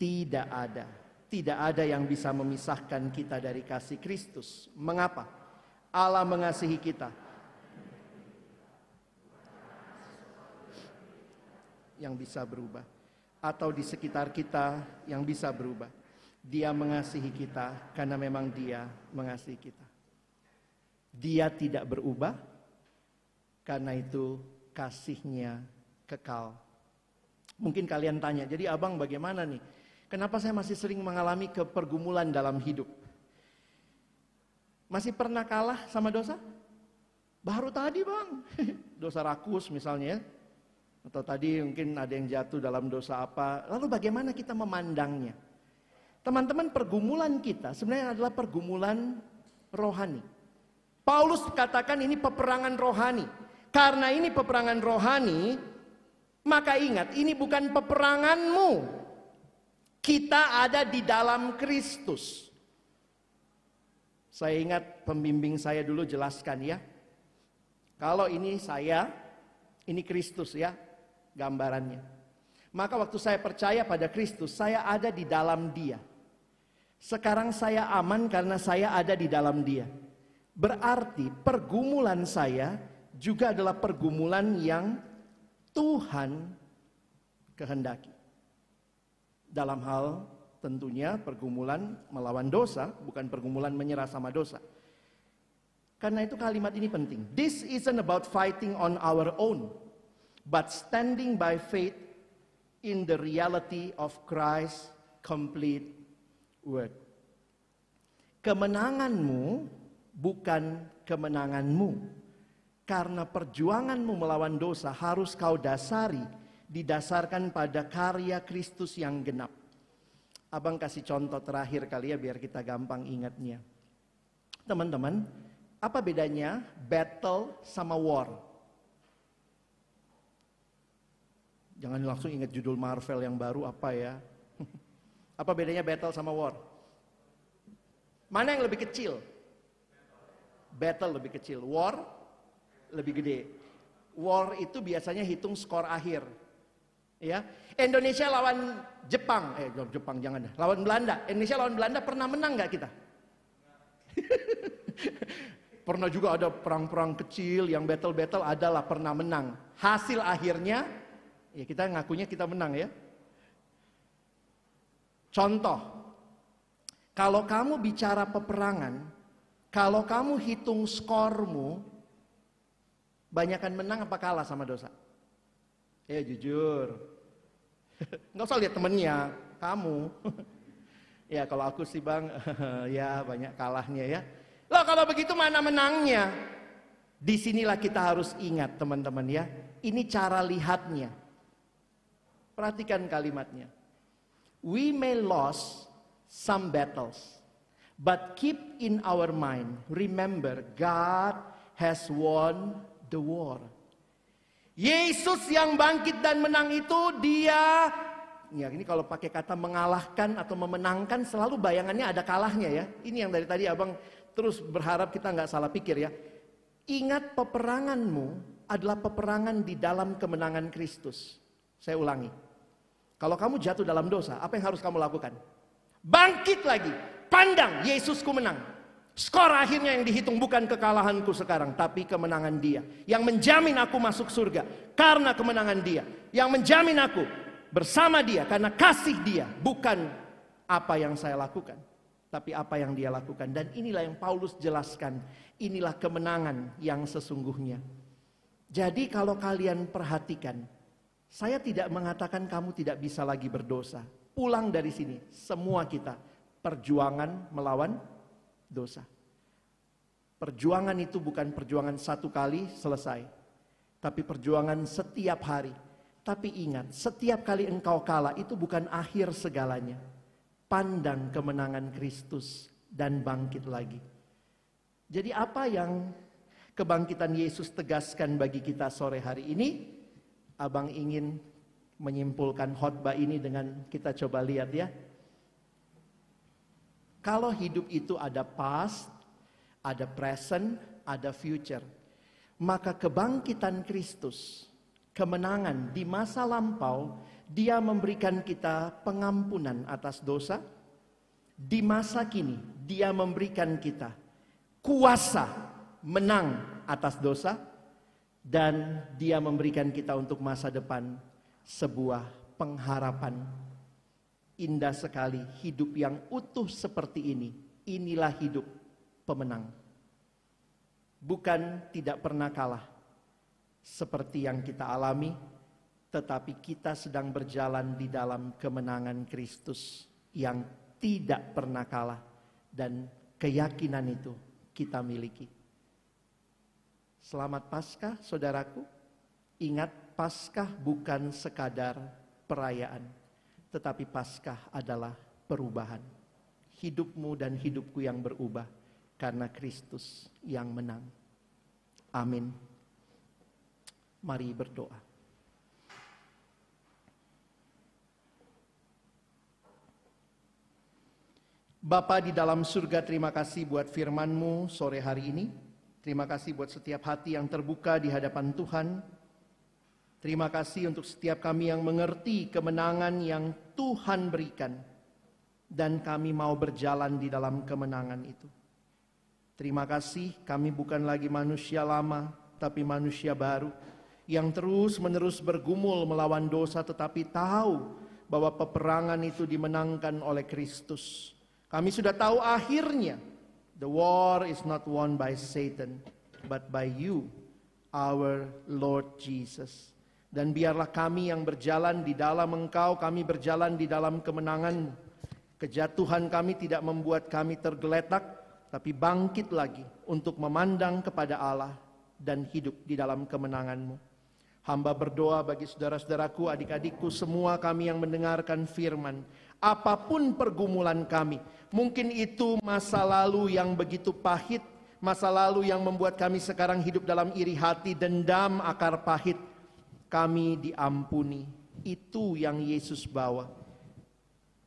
Tidak ada. Tidak ada yang bisa memisahkan kita dari kasih Kristus. Mengapa? Allah mengasihi kita. Yang bisa berubah. Atau di sekitar kita yang bisa berubah. Dia mengasihi kita karena memang Dia mengasihi kita. Dia tidak berubah. Karena itu kasih-Nya kekal. Mungkin kalian tanya, jadi abang bagaimana nih? Kenapa saya masih sering mengalami kepergumulan dalam hidup? Masih pernah kalah sama dosa? Baru tadi bang, dosa rakus misalnya. Atau tadi mungkin ada yang jatuh dalam dosa apa. Lalu bagaimana kita memandangnya? Teman-teman, pergumulan kita sebenarnya adalah pergumulan rohani. Paulus katakan ini peperangan rohani. Karena ini peperangan rohani, maka ingat ini bukan peperanganmu. Kita ada di dalam Kristus. Saya ingat pembimbing saya dulu jelaskan ya. Kalau ini saya, ini Kristus ya, gambarannya. Maka waktu saya percaya pada Kristus, saya ada di dalam Dia. Sekarang saya aman karena saya ada di dalam Dia. Berarti pergumulan saya juga adalah pergumulan yang Tuhan kehendaki. Dalam hal tentunya pergumulan melawan dosa, bukan pergumulan menyerah sama dosa. Karena itu kalimat ini penting. This isn't about fighting on our own, but standing by faith in the reality of Christ's complete work. Kemenanganmu bukan kemenanganmu, karena perjuanganmu melawan dosa harus kau dasari, didasarkan pada karya Kristus yang genap. Abang kasih contoh terakhir kali ya, biar kita gampang ingatnya. Teman-teman, apa bedanya battle sama war? Jangan langsung ingat judul Marvel yang baru apa ya. Apa bedanya battle sama war? Mana yang lebih kecil? Battle lebih kecil, war lebih gede. War itu biasanya hitung skor akhir. Ya, Indonesia lawan Jepang, eh Jepang jangan dah. Lawan Belanda, Indonesia lawan Belanda pernah menang nggak kita? Pernah juga ada perang-perang kecil yang battle-battle adalah pernah menang. Hasil akhirnya, ya kita ngakunya kita menang ya. Contoh, kalau kamu bicara peperangan, kalau kamu hitung skormu, banyakan menang apa kalah sama dosa? Ya jujur. Nggak usah lihat temennya, kamu. Ya kalau aku sih bang, ya banyak kalahnya ya. Loh kalau begitu mana menangnya? Disinilah kita harus ingat teman-teman ya. Ini cara lihatnya. Perhatikan kalimatnya. We may lose some battles, but keep in our mind, remember God has won the war. Yesus yang bangkit dan menang itu dia... Ya, ini kalau pakai kata mengalahkan atau memenangkan selalu bayangannya ada kalahnya ya. Ini yang dari tadi abang terus berharap kita nggak salah pikir ya. Ingat peperanganmu adalah peperangan di dalam kemenangan Kristus. Saya ulangi. Kalau kamu jatuh dalam dosa, apa yang harus kamu lakukan? Bangkit lagi. Pandang, Yesusku menang. Skor akhirnya yang dihitung bukan kekalahanku sekarang, tapi kemenangan Dia. Yang menjamin aku masuk surga karena kemenangan Dia. Yang menjamin aku bersama Dia karena kasih Dia, bukan apa yang saya lakukan, tapi apa yang Dia lakukan. Dan inilah yang Paulus jelaskan, inilah kemenangan yang sesungguhnya. Jadi kalau kalian perhatikan, saya tidak mengatakan kamu tidak bisa lagi berdosa. Pulang dari sini, semua kita perjuangan melawan dosa. Perjuangan itu bukan perjuangan satu kali selesai, tapi perjuangan setiap hari. Tapi ingat, setiap kali engkau kalah itu bukan akhir segalanya. Pandang kemenangan Kristus dan bangkit lagi. Jadi apa yang kebangkitan Yesus tegaskan bagi kita sore hari ini? Abang ingin menyimpulkan khotbah ini dengan kita coba lihat ya. Kalau hidup itu ada past, ada present, ada future. Maka kebangkitan Kristus, kemenangan di masa lampau, Dia memberikan kita pengampunan atas dosa. Di masa kini, Dia memberikan kita kuasa menang atas dosa. Dan Dia memberikan kita untuk masa depan sebuah pengharapan. Indah sekali hidup yang utuh seperti ini. Inilah hidup pemenang. Bukan tidak pernah kalah seperti yang kita alami, tetapi kita sedang berjalan di dalam kemenangan Kristus yang tidak pernah kalah, dan keyakinan itu kita miliki. Selamat Paskah, saudaraku. Ingat, Paskah bukan sekadar perayaan, tetapi Paskah adalah perubahan. Hidupmu dan hidupku yang berubah karena Kristus yang menang. Amin. Mari berdoa. Bapa di dalam surga, terima kasih buat firman-Mu sore hari ini. Terima kasih buat setiap hati yang terbuka di hadapan Tuhan. Terima kasih untuk setiap kami yang mengerti kemenangan yang Tuhan berikan. Dan kami mau berjalan di dalam kemenangan itu. Terima kasih, kami bukan lagi manusia lama, tapi manusia baru. Yang terus-menerus bergumul melawan dosa, tetapi tahu bahwa peperangan itu dimenangkan oleh Kristus. Kami sudah tahu akhirnya, the war is not won by Satan, but by you, our Lord Jesus. Dan biarlah kami yang berjalan di dalam Engkau, kami berjalan di dalam kemenangan. Kejatuhan kami tidak membuat kami tergeletak, tapi bangkit lagi untuk memandang kepada Allah dan hidup di dalam kemenangan-Mu. Hamba berdoa bagi saudara-saudaraku, adik-adikku, semua kami yang mendengarkan firman. Apapun pergumulan kami, mungkin itu masa lalu yang begitu pahit, masa lalu yang membuat kami sekarang hidup dalam iri hati, dendam, akar pahit. Kami diampuni, itu yang Yesus bawa.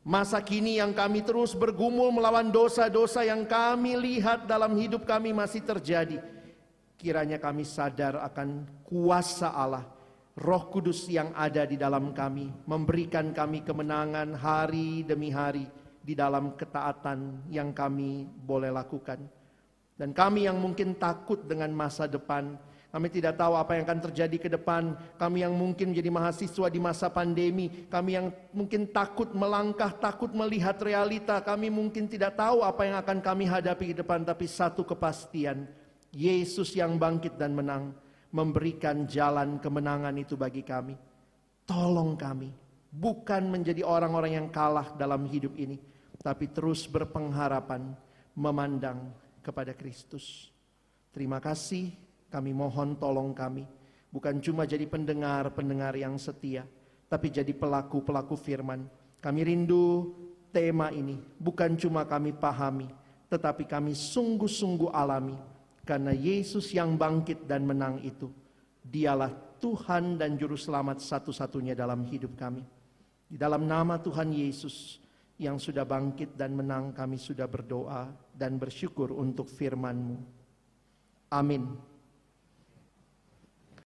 Masa kini yang kami terus bergumul melawan dosa-dosa yang kami lihat dalam hidup kami masih terjadi. Kiranya kami sadar akan kuasa Allah. Roh Kudus yang ada di dalam kami memberikan kami kemenangan hari demi hari di dalam ketaatan yang kami boleh lakukan. Dan kami yang mungkin takut dengan masa depan, kami tidak tahu apa yang akan terjadi ke depan. Kami yang mungkin menjadi mahasiswa di masa pandemi, kami yang mungkin takut melangkah, takut melihat realita, kami mungkin tidak tahu apa yang akan kami hadapi ke depan. Tapi satu kepastian, Yesus yang bangkit dan menang memberikan jalan kemenangan itu bagi kami. Tolong kami bukan menjadi orang-orang yang kalah dalam hidup ini, tapi terus berpengharapan memandang kepada Kristus. Terima kasih, kami mohon tolong kami bukan cuma jadi pendengar-pendengar yang setia, tapi jadi pelaku-pelaku firman. Kami rindu tema ini bukan cuma kami pahami, tetapi kami sungguh-sungguh alami. Karena Yesus yang bangkit dan menang itu, Dialah Tuhan dan Juru Selamat satu-satunya dalam hidup kami. Di dalam nama Tuhan Yesus yang sudah bangkit dan menang, kami sudah berdoa dan bersyukur untuk firman-Mu. Amin.